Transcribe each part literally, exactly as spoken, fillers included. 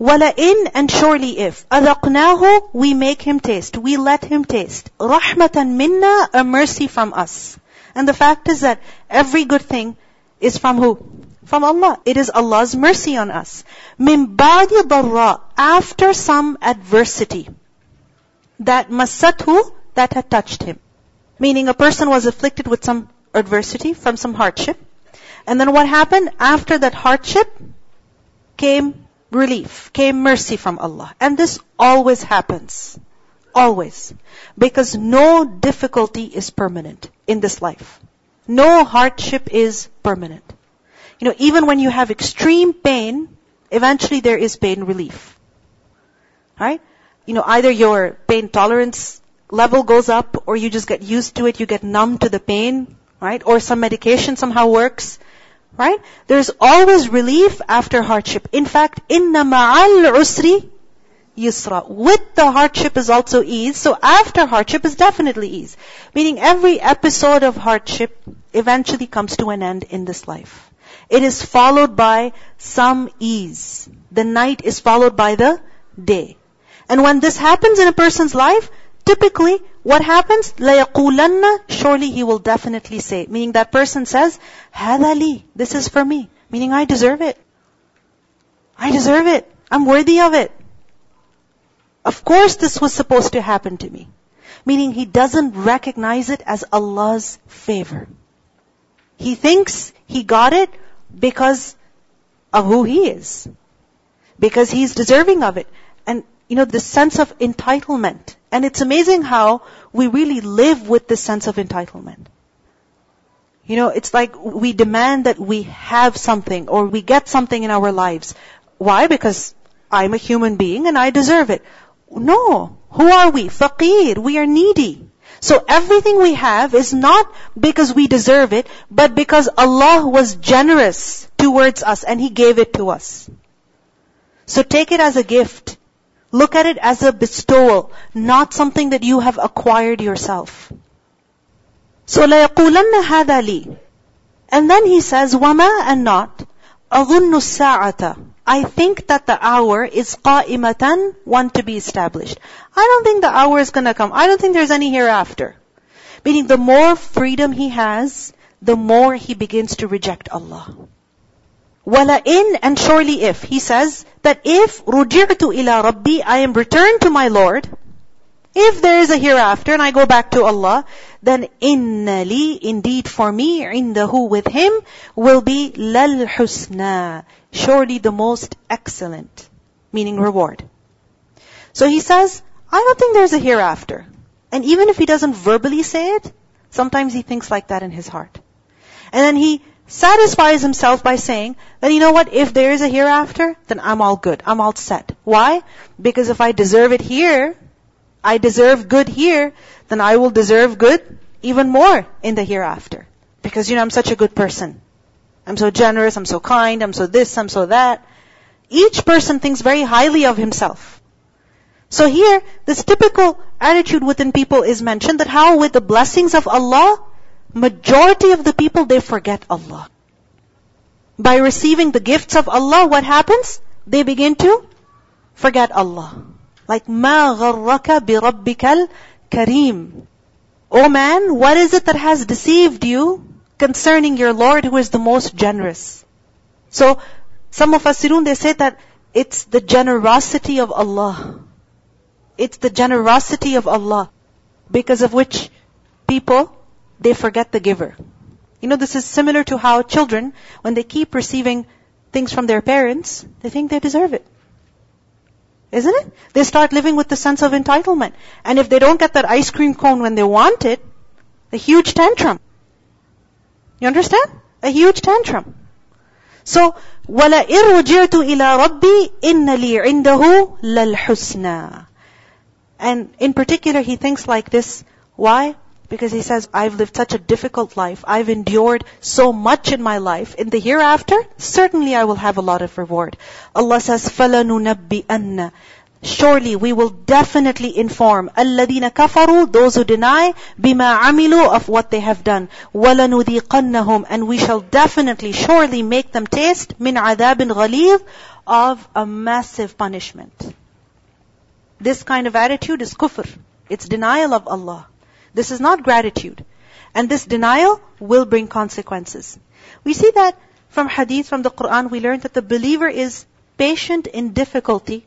Wala in, and surely if. أَذَقْنَاهُ, we make him taste. We let him taste. رَحْمَةً minna, a mercy from us. And the fact is that every good thing is from who? From Allah. It is Allah's mercy on us. مِن بَعْدِ ضَرَّا, after some adversity. That مَسَّتْهُ, that had touched him. Meaning a person was afflicted with some adversity, from some hardship. And then what happened? After that hardship came relief, came mercy from Allah. And this always happens. Always. Because no difficulty is permanent in this life. No hardship is permanent. You know, even when you have extreme pain, eventually there is pain relief. Right? You know, either your pain tolerance level goes up, or you just get used to it, you get numb to the pain, right? Or some medication somehow works. Right? There's always relief after hardship. In fact, inna ma'al usri yusra. With the hardship is also ease. So after hardship is definitely ease. Meaning every episode of hardship eventually comes to an end in this life. It is followed by some ease. The night is followed by the day. And when this happens in a person's life, typically, what happens? لَيَقُولَنَّ, surely he will definitely say. Meaning that person says, هَذَا لِي, this is for me. Meaning I deserve it. I deserve it. I'm worthy of it. Of course this was supposed to happen to me. Meaning he doesn't recognize it as Allah's favor. He thinks he got it because of who he is. Because he's deserving of it. And you know, this sense of entitlement. And it's amazing how we really live with this sense of entitlement. You know, it's like we demand that we have something or we get something in our lives. Why? Because I'm a human being and I deserve it. No. Who are we? Faqir. We are needy. So everything we have is not because we deserve it, but because Allah was generous towards us and He gave it to us. So take it as a gift. Look at it as a bestowal, not something that you have acquired yourself. So لَيَقُولَنَّ هَذَا لِي. And then he says, وَمَا, and not, أَظُنُّ السَّاعَةَ, I think that the hour is قَائِمَةً, one to be established. I don't think the hour is going to come. I don't think there's any hereafter. Meaning the more freedom he has, the more he begins to reject Allah. Wala in, and surely if. He says that if ruji'tu ila rabbi, I am returned to my Lord. If there is a hereafter and I go back to Allah, then inna li, indeed for me, indahu, with Him, will be lal husna, surely the most excellent, meaning reward. So he says, I don't think there's a hereafter. And even if he doesn't verbally say it, sometimes he thinks like that in his heart. And then he satisfies himself by saying that, you know what, if there is a hereafter, then I'm all good, I'm all set. Why? Because if I deserve it here, I deserve good here, then I will deserve good even more in the hereafter. Because, you know, I'm such a good person. I'm so generous, I'm so kind, I'm so this, I'm so that. Each person thinks very highly of himself. So here, this typical attitude within people is mentioned, that how with the blessings of Allah, majority of the people, they forget Allah. By receiving the gifts of Allah, what happens? They begin to forget Allah. Like, مَا غَرَّكَ بِرَبِّكَ الْكَرِيمِ. O man, what is it that has deceived you concerning your Lord who is the most generous? So, some of Mufassirun, they say that it's the generosity of Allah. It's the generosity of Allah, because of which people, they forget the giver. You know, this is similar to how children, when they keep receiving things from their parents, they think they deserve it. Isn't it? They start living with the sense of entitlement. And if they don't get that ice cream cone when they want it, a huge tantrum. You understand? A huge tantrum. So, وَلَئِن رُجِعْتُ إِلَىٰ رَبِّي إِنَّ لِي عِنْدَهُ لَلْحُسْنَى. And in particular, he thinks like this. Why? Because he says, I've lived such a difficult life. I've endured so much in my life. In the hereafter, certainly I will have a lot of reward. Allah says, فَلَنُنَبِّئَنَّ, surely we will definitely inform الَّذِينَ كَفَرُوا, those who deny, بِمَا عَمِلُوا, of what they have done. وَلَنُذِيقَنَّهُمْ, and we shall definitely, surely make them taste, مِنْ عَذَابٍ غَلِيظٍ, of a massive punishment. This kind of attitude is kufr. It's denial of Allah. This is not gratitude. And this denial will bring consequences. We see that from hadith, from the Qur'an, we learn that the believer is patient in difficulty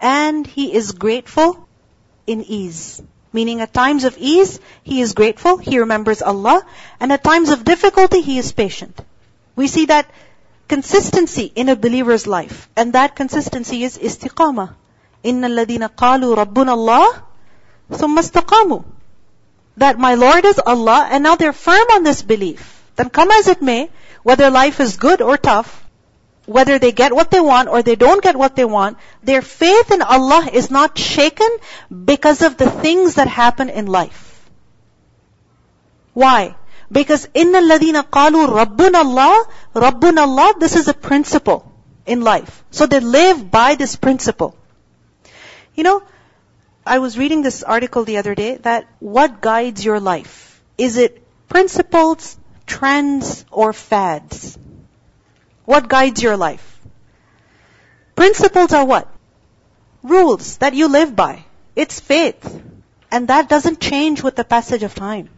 and he is grateful in ease. Meaning at times of ease, he is grateful, he remembers Allah, and at times of difficulty, he is patient. We see that consistency in a believer's life, and that consistency is istiqamah. إِنَّ الَّذِينَ قَالُوا رَبُّنَ اللَّهِ ثُمَّ اسْتَقَامُوا. That my Lord is Allah, and now they're firm on this belief. Then come as it may, whether life is good or tough, whether they get what they want or they don't get what they want, their faith in Allah is not shaken because of the things that happen in life. Why? Because إِنَّ الَّذِينَ قَالُوا رَبُّنَ اللَّهِ رَبُّنَ اللَّهِ, this is a principle in life. So they live by this principle. You know, I was reading this article the other day that what guides your life? Is it principles, trends, or fads? What guides your life? Principles are what? Rules that you live by. It's faith. And that doesn't change with the passage of time.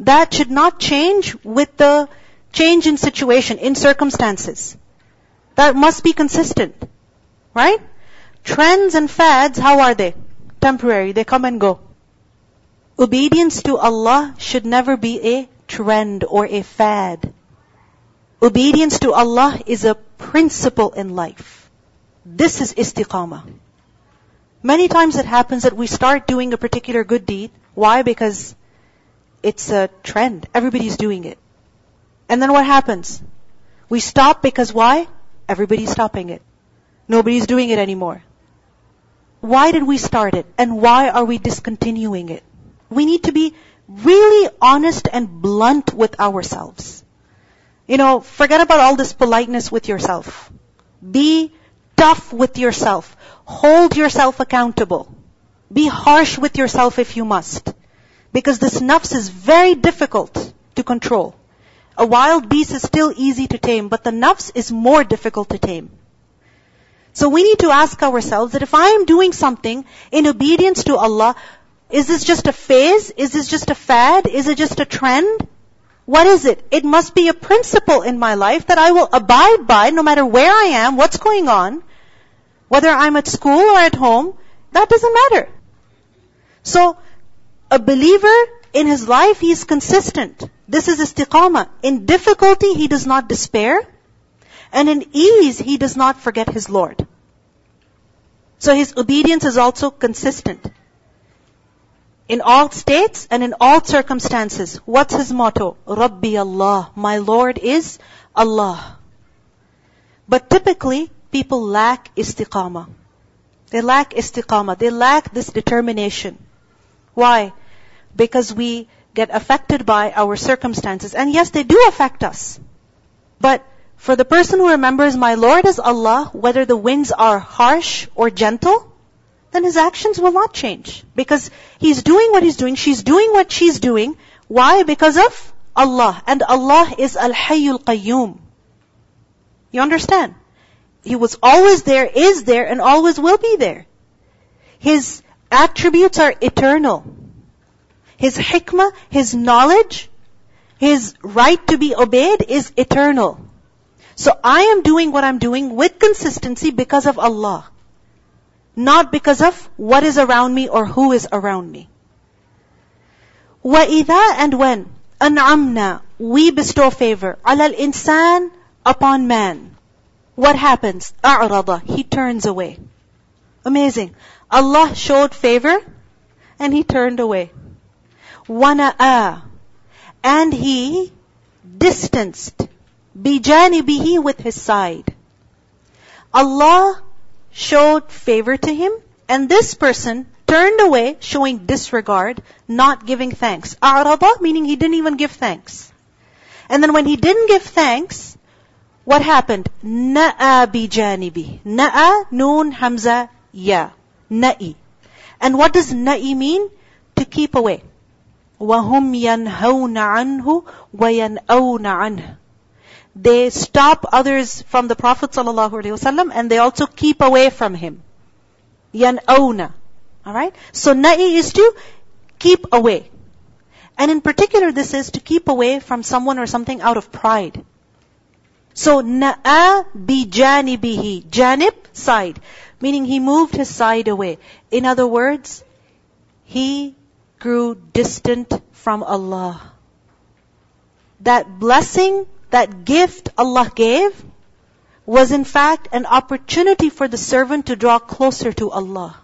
That should not change with the change in situation, in circumstances. That must be consistent. Right? Trends and fads, how are they? Temporary, they come and go. Obedience to Allah should never be a trend or a fad. Obedience to Allah is a principle in life. This is istiqamah. Many times it happens that we start doing a particular good deed. Why? Because it's a trend. Everybody's doing it. And then what happens? We stop because why? Everybody's stopping it. Nobody's doing it anymore. Why did we start it? And why are we discontinuing it? We need to be really honest and blunt with ourselves. You know, forget about all this politeness with yourself. Be tough with yourself. Hold yourself accountable. Be harsh with yourself if you must. Because this nafs is very difficult to control. A wild beast is still easy to tame, but the nafs is more difficult to tame. So we need to ask ourselves that if I am doing something in obedience to Allah, is this just a phase? Is this just a fad? Is it just a trend? What is it? It must be a principle in my life that I will abide by no matter where I am, what's going on, whether I'm at school or at home, that doesn't matter. So a believer in his life, he is consistent. This is istiqamah. In difficulty, he does not despair. And in ease, he does not forget his Lord. So his obedience is also consistent. In all states and in all circumstances, what's his motto? Rabbi Allah. My Lord is Allah. But typically, people lack istiqamah. They lack istiqamah. They lack this determination. Why? Because we get affected by our circumstances. And yes, they do affect us. But for the person who remembers, my Lord is Allah, whether the winds are harsh or gentle, then his actions will not change. Because he's doing what he's doing, she's doing what she's doing. Why? Because of Allah. And Allah is Al-Hayyul Qayyum. You understand? He was always there, is there, and always will be there. His attributes are eternal. His hikmah, his knowledge, his right to be obeyed is eternal. So I am doing what I'm doing with consistency because of Allah. Not because of what is around me or who is around me. وَإِذَا, and when, أَنْعَمْنَا, we bestow favor, عَلَى الْإِنسَانِ, upon man. What happens? أَعْرَضَ, he turns away. Amazing. Allah showed favor and he turned away. وَنَأَى, and he distanced. بِجَانِبِهِ, with his side. Allah showed favor to him, and this person turned away, showing disregard, not giving thanks. أَعْرَضَ, meaning he didn't even give thanks. And then when he didn't give thanks, what happened? نَأَى بِجَانِبِهِ. نَأَى, noon, hamza, ya. نَأِي. And what does نَأِي mean? To keep away. وَهُمْ يَنْهَوْنَ عَنْهُ وَيَنْأَوْنَ عَنْهُ. they stop others from the Prophet ﷺ, and they also keep away from him. Yan'awna. Alright? So na'i is to keep away. And in particular, this is to keep away from someone or something out of pride. So na'a bi janibihi. Janib, side. Meaning he moved his side away. In other words, he grew distant from Allah. That blessing, that gift Allah gave, was in fact an opportunity for the servant to draw closer to Allah.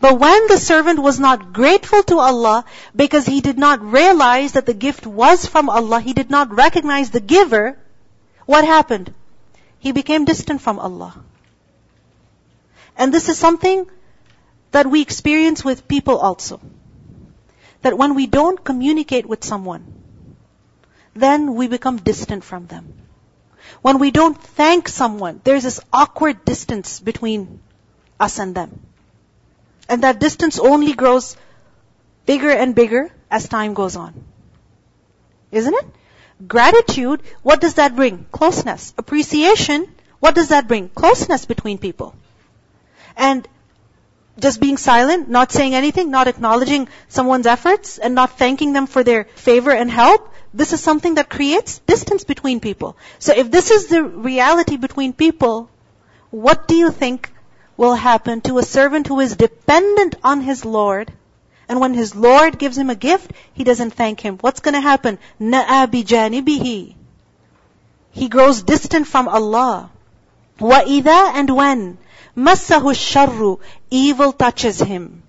But when the servant was not grateful to Allah because he did not realize that the gift was from Allah, he did not recognize the giver, what happened? He became distant from Allah. And this is something that we experience with people also. That when we don't communicate with someone, then we become distant from them. When we don't thank someone, there's this awkward distance between us and them. And that distance only grows bigger and bigger as time goes on. Isn't it? Gratitude, what does that bring? Closeness. Appreciation, what does that bring? Closeness between people. And just being silent, not saying anything, not acknowledging someone's efforts, and not thanking them for their favor and help, this is something that creates distance between people. So if this is the reality between people, what do you think will happen to a servant who is dependent on his Lord, and when his Lord gives him a gift, he doesn't thank him? What's going to happen? Na'a bi janibihi. He grows distant from Allah. Wa idha, and when massahu sharru, evil touches him,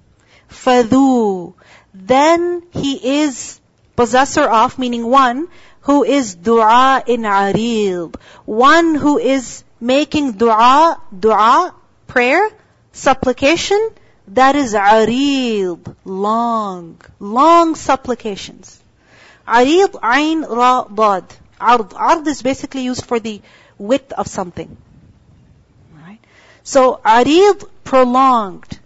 fadhu, then he is possessor of, meaning one who is du'a in arid, one who is making du'a, du'a, prayer, supplication, that is arid, long, long supplications. Arid, ayn, ra, dad. Ard, ard is basically used for the width of something. So, arid, prolonged,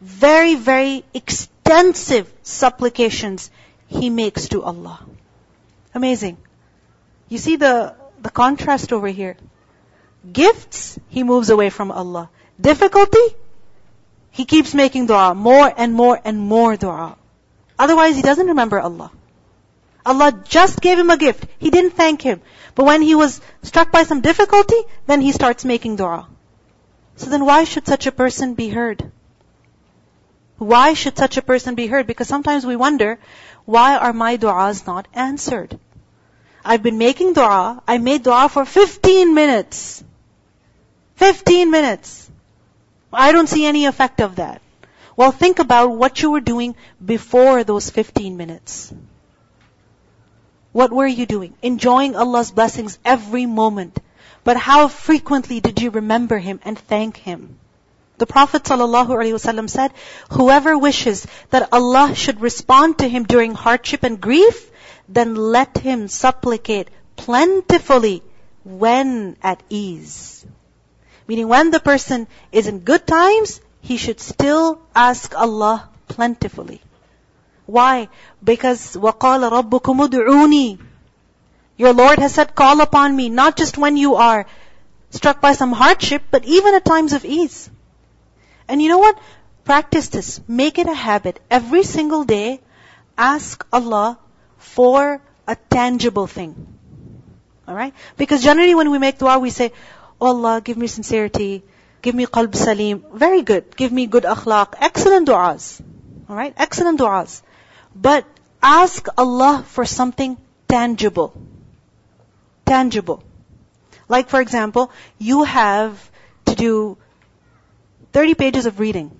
very, very extensive supplications he makes to Allah. Amazing. You see the, the contrast over here. Gifts, he moves away from Allah. Difficulty, he keeps making dua, more and more and more dua. Otherwise, he doesn't remember Allah. Allah just gave him a gift. He didn't thank him. But when he was struck by some difficulty, then he starts making dua. So then why should such a person be heard? Why should such a person be heard? Because sometimes we wonder, why are my du'as not answered? I've been making du'a. I made du'a for fifteen minutes. fifteen minutes. I don't see any effect of that. Well, think about what you were doing before those fifteen minutes. What were you doing? Enjoying Allah's blessings every moment. But how frequently did you remember Him and thank Him? The Prophet ﷺ said, whoever wishes that Allah should respond to him during hardship and grief, then let him supplicate plentifully when at ease. Meaning when the person is in good times, he should still ask Allah plentifully. Why? Because, وَقَالَ رَبُّكُمُ ادْعُونِي. Your Lord has said, call upon me, not just when you are struck by some hardship, but even at times of ease. And you know what? Practice this. Make it a habit. Every single day, ask Allah for a tangible thing. Alright? Because generally when we make dua, we say, oh Allah, give me sincerity, give me qalb salim. Very good. Give me good akhlaq. Excellent du'as. Alright? Excellent du'as. But ask Allah for something tangible. Tangible. Like for example, you have to do thirty pages of reading.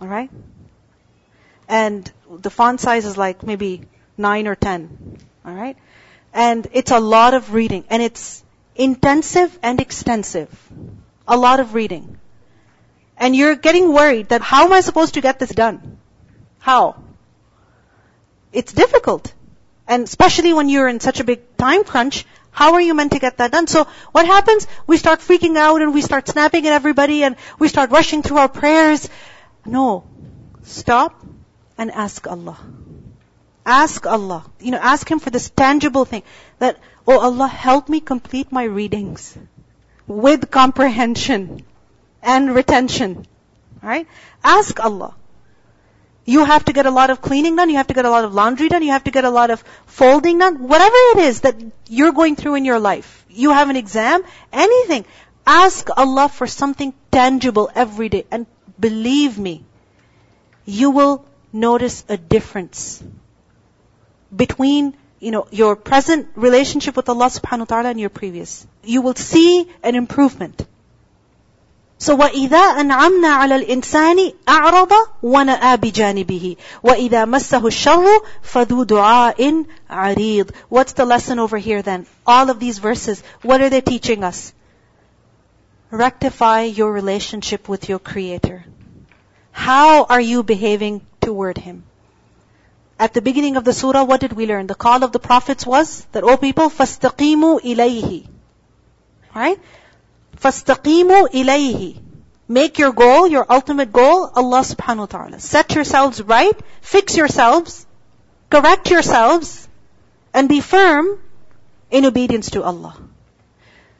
Alright? And the font size is like maybe nine or ten. Alright? And it's a lot of reading. And it's intensive and extensive. A lot of reading. And you're getting worried that how am I supposed to get this done? How? It's difficult. And especially when you're in such a big time crunch, how are you meant to get that done? So what happens? We start freaking out and we start snapping at everybody and we start rushing through our prayers. No. Stop and ask Allah. Ask Allah, you know, ask Him for this tangible thing. That, oh Allah, help me complete my readings with comprehension and retention. Alright? Ask Allah. You have to get a lot of cleaning done, you have to get a lot of laundry done, you have to get a lot of folding done. Whatever it is that you're going through in your life, you have an exam, anything. Ask Allah for something tangible every day. And believe me, you will notice a difference between, you know, your present relationship with Allah subhanahu wa ta'ala and your previous. You will see an improvement. So, وَإِذَا أَنْعَمْنَا عَلَى الْإِنسَانِ أَعْرَضَ وَنَأَى بِجَانِبِهِ وَإِذَا مَسَّهُ الشَّرُّ فَذُو دُعَاءٍ عَرِيضٍ. What's the lesson over here then? All of these verses, what are they teaching us? Rectify your relationship with your Creator. How are you behaving toward Him? At the beginning of the surah, what did we learn? The call of the prophets was that, O people, فَاسْتَقِيمُوا إِلَيْهِ. Right? فَاسْتَقِيمُوا إِلَيْهِ. Make your goal, your ultimate goal, Allah subhanahu wa ta'ala. Set yourselves right, fix yourselves, correct yourselves, and be firm in obedience to Allah.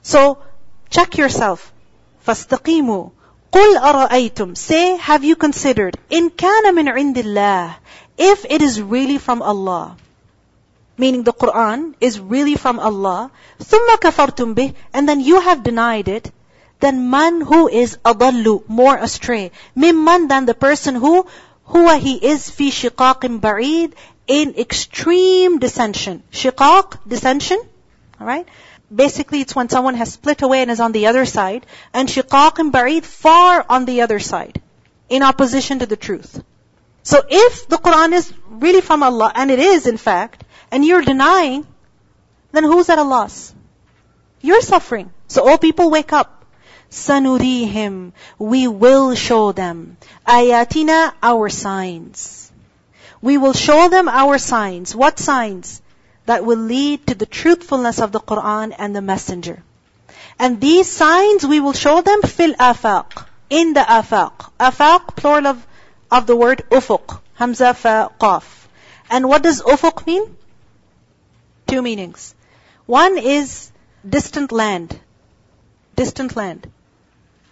So, check yourself. فَاسْتَقِيمُوا. قُلْ أَرَأَيْتُمْ. Say, have you considered, إِنْ كَانَ مِنْ عِنْدِ اللَّهِ, if it is really from Allah, meaning the Qur'an is really from Allah, ثُمَّ كَفَرْتُمْ بِهِ, and then you have denied it, then man who is أَضَلُّ, more astray, مِمَّنْ, than the person who, هُوَ, he is, فِي شِقَاقٍ بَعِيدٍ, in extreme dissension. شِقَاق, dissension, alright? Basically it's when someone has split away and is on the other side, and شِقَاقٍ بَعِيدٍ, far on the other side, in opposition to the truth. So if the Qur'an is really from Allah, and it is in fact, and you're denying, then who's at a loss? You're suffering. So all people, wake up. سَنُرِيهِمْ, we will show them. آيَاتِنَا, our signs. We will show them our signs. What signs? That will lead to the truthfulness of the Qur'an and the Messenger. And these signs we will show them فِي الْآفَاقِ, in the afaq. Afaq, plural of of the word ufuq, hamza fa qaf. And what does ufuq mean? Two meanings. One is distant land, distant land,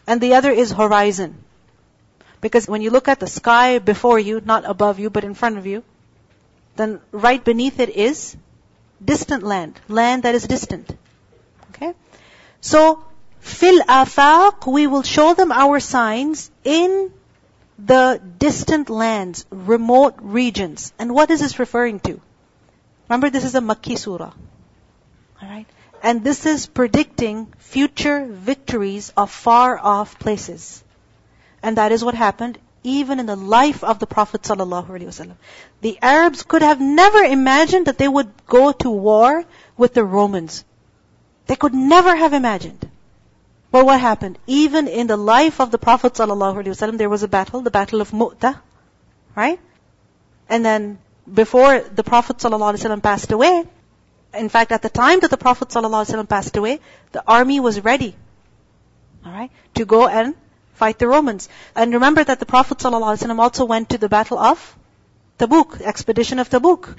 and the other is horizon. Because when you look at the sky before you, not above you, but in front of you, then right beneath it is distant land, land that is distant. Okay? So, fil afaq, we will show them our signs in the distant lands, remote regions. And what is this referring to? Remember, this is a Makki surah. Alright? And this is predicting future victories of far-off places. And that is what happened even in the life of the Prophet ﷺ. The Arabs could have never imagined that they would go to war with the Romans. They could never have imagined. But what happened? Even in the life of the Prophet ﷺ, there was a battle, the Battle of Mu'tah, right? And then before the Prophet ﷺ passed away, in fact, at the time that the Prophet ﷺ passed away, the army was ready, all right, to go and fight the Romans. And remember that the Prophet ﷺ also went to the Battle of Tabuk, expedition of Tabuk, all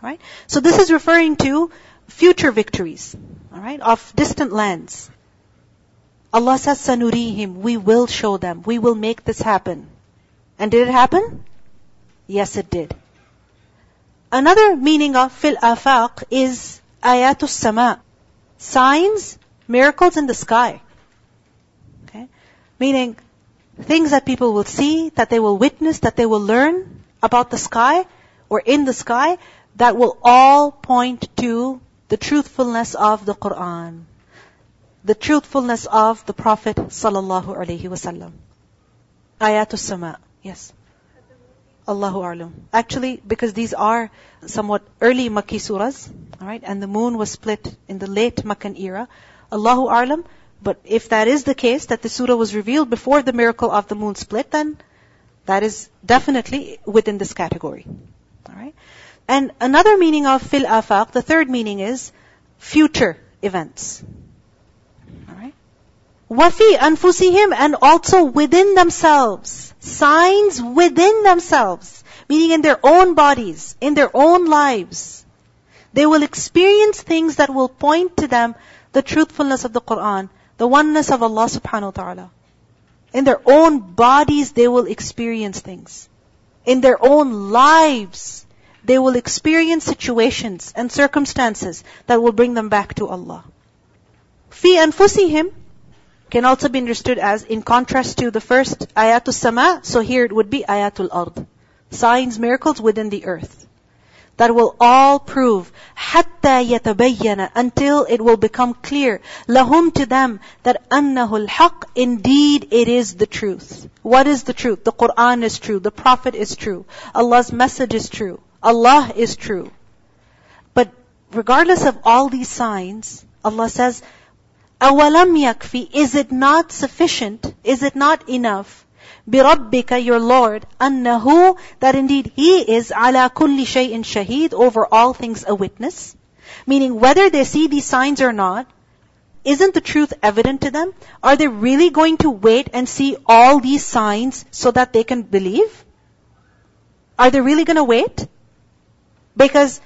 right? So this is referring to future victories, all right, of distant lands. Allah says, سَنُرِيهِمْ, we will show them, we will make this happen. And did it happen? Yes, it did. Another meaning of fil afaq is ayatul sama, signs, miracles in the sky. Okay? Meaning, things that people will see, that they will witness, that they will learn about the sky, or in the sky, that will all point to the truthfulness of the Qur'an, the truthfulness of the Prophet sallallahu alaihi wasallam. Ayatul sama. Yes. Allahu a'lam. Actually, because these are somewhat early Makki surahs, all right, and the moon was split in the late Makkan era. Allahu a'lam. But if that is the case, that the surah was revealed before the miracle of the moon split, then that is definitely within this category, all right. And another meaning of fil afaq, the third meaning is future events. وَفِي أَنفُسِهِمْ, and also within themselves. Signs within themselves. meaning in their own bodies, in their own lives. They will experience things that will point to them the truthfulness of the Qur'an, the oneness of Allah subhanahu wa ta'ala. In their own bodies, they will experience things. In their own lives, they will experience situations and circumstances that will bring them back to Allah. Fi anfusihim can also be understood as, in contrast to the first, ayatul sama, so here it would be ayatul ard. Signs, miracles within the earth. That will all prove, hatta yatabayyana, until it will become clear, lahum to them, that annahul haq, indeed it is the truth. What is the truth? The Qur'an is true, the Prophet is true, Allah's message is true, Allah is true. But regardless of all these signs, Allah says, awalam yakfi, is it not sufficient, is it not enough? بِرَبِّكَ, your Lord, أَنَّهُ, that indeed He is عَلَى كُلِّ شَيْءٍ شَهِيدٍ, over all things a witness. Meaning whether they see these signs or not, isn't the truth evident to them? Are they really going to wait and see all these signs so that they can believe? Are they really going to wait? Because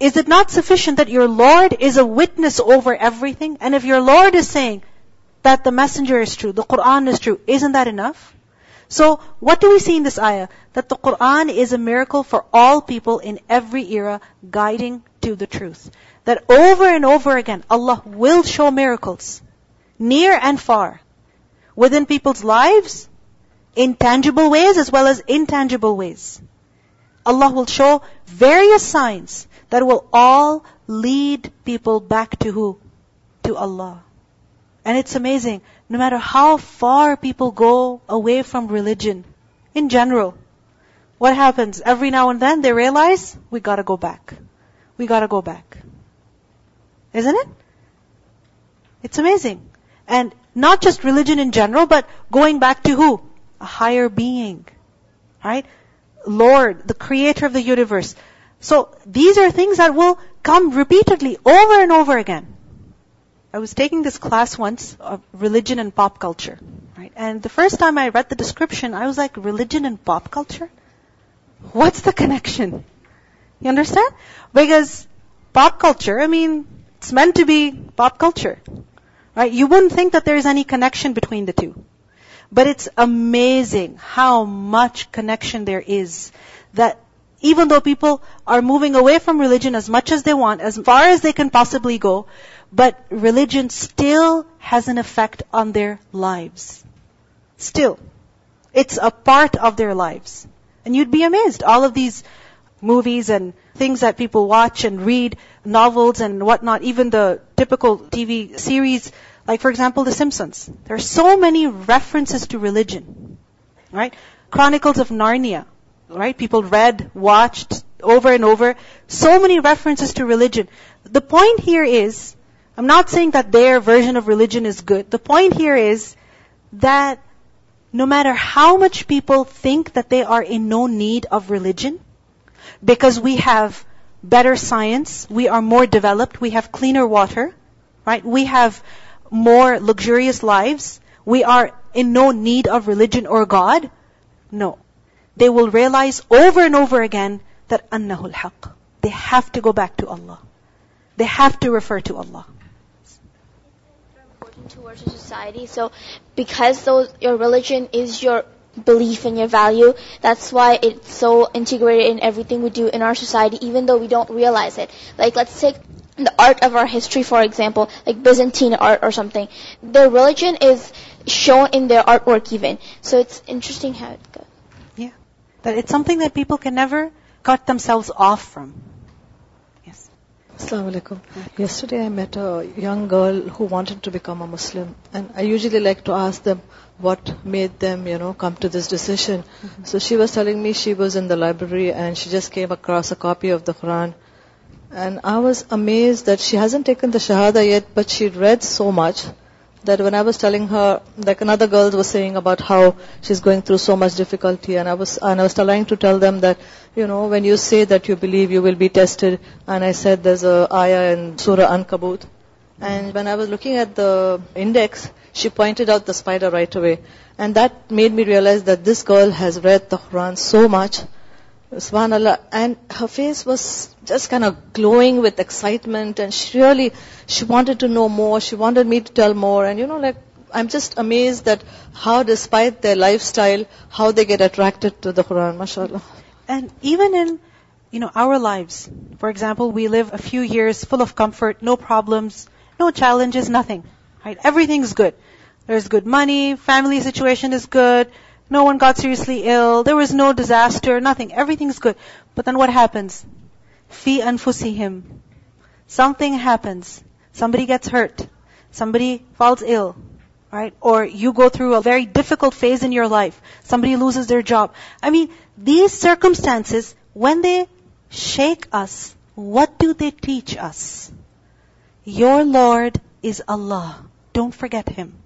is it not sufficient that your Lord is a witness over everything? And if your Lord is saying that the messenger is true, the Qur'an is true, isn't that enough? So, what do we see in this ayah? That the Qur'an is a miracle for all people in every era, guiding to the truth. That over and over again, Allah will show miracles, near and far, within people's lives, in tangible ways as well as intangible ways. Allah will show various signs that will all lead people back to who? To Allah. And it's amazing, no matter how far people go away from religion, in general, what happens? Every now and then they realize, we gotta go back. We gotta go back. Isn't it? It's amazing. And not just religion in general, but going back to who? A higher being. Right? Lord, the creator of the universe. So these are things that will come repeatedly, over and over again. I was taking this class once of religion and pop culture, right? And the first time I read the description, I was like, religion and pop culture? What's the connection? You understand? Because pop culture, I mean, it's meant to be pop culture, right? You wouldn't think that there is any connection between the two. But it's amazing how much connection there is, that even though people are moving away from religion as much as they want, as far as they can possibly go, but religion still has an effect on their lives. Still. It's a part of their lives. And you'd be amazed. All of these movies and things that people watch and read, novels and whatnot, even the typical T V series, like for example, The Simpsons. There are so many references to religion. Right? Chronicles of Narnia. Right? People read, watched, over and over. So many references to religion. The point here is, I'm not saying that their version of religion is good. The point here is that no matter how much people think that they are in no need of religion, because we have better science, we are more developed, we have cleaner water, right? We have more luxurious lives, we are in no need of religion or God. No. They will realize over and over again that annahul haq. They have to go back to Allah. They have to refer to Allah. Important towards your society. So, because those, your religion is your belief and your value, that's why it's so integrated in everything we do in our society, even though we don't realize it. Like, let's take the art of our history, for example, like Byzantine art or something. Their religion is shown in their artwork even. So it's interesting how it goes. Yeah. That it's something that people can never cut themselves off from. Assalamu alaikum. Yesterday I met a young girl who wanted to become a Muslim, and I usually like to ask them what made them, you know, come to this decision. Mm-hmm. So she was telling me she was in the library and she just came across a copy of the Quran, and I was amazed that she hasn't taken the Shahada yet, but she read so much that when I was telling her, like another girl was saying about how she's going through so much difficulty, and I was and I was trying to tell them that, you know, when you say that you believe, you will be tested. And I said there's a ayah in Surah Ankabut. And when I was looking at the index, she pointed out the spider right away. And that made me realize that this girl has read the Quran so much Subhanallah. And her face was just kind of glowing with excitement, and she really, she wanted to know more, she wanted me to tell more, and you know, like, I'm just amazed that how despite their lifestyle, how they get attracted to the Quran, mashallah. And even in, you know, our lives, for example, we live a few years full of comfort, no problems, no challenges, nothing, right? Everything's good. There's good money, family situation is good, no one got seriously ill, there was no disaster, nothing, everything's good. But then what happens? Fi anfusihim. Something happens. Somebody gets hurt. Somebody falls ill. Right? Or you go through a very difficult phase in your life. Somebody loses their job. I mean, these circumstances, when they shake us, what do they teach us? Your Lord is Allah. Don't forget Him.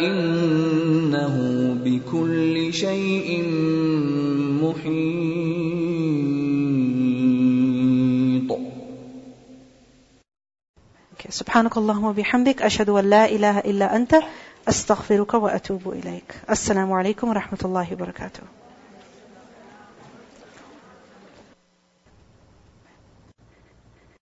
إِنَّهُ بِكُلِّ شَيْءٍ مُحِيطٌ. سبحانك اللهم وبحمدك أشهد أن لا إله إلا أنت أستغفرك وأتوب إليك. السلام عليكم ورحمة الله وبركاته.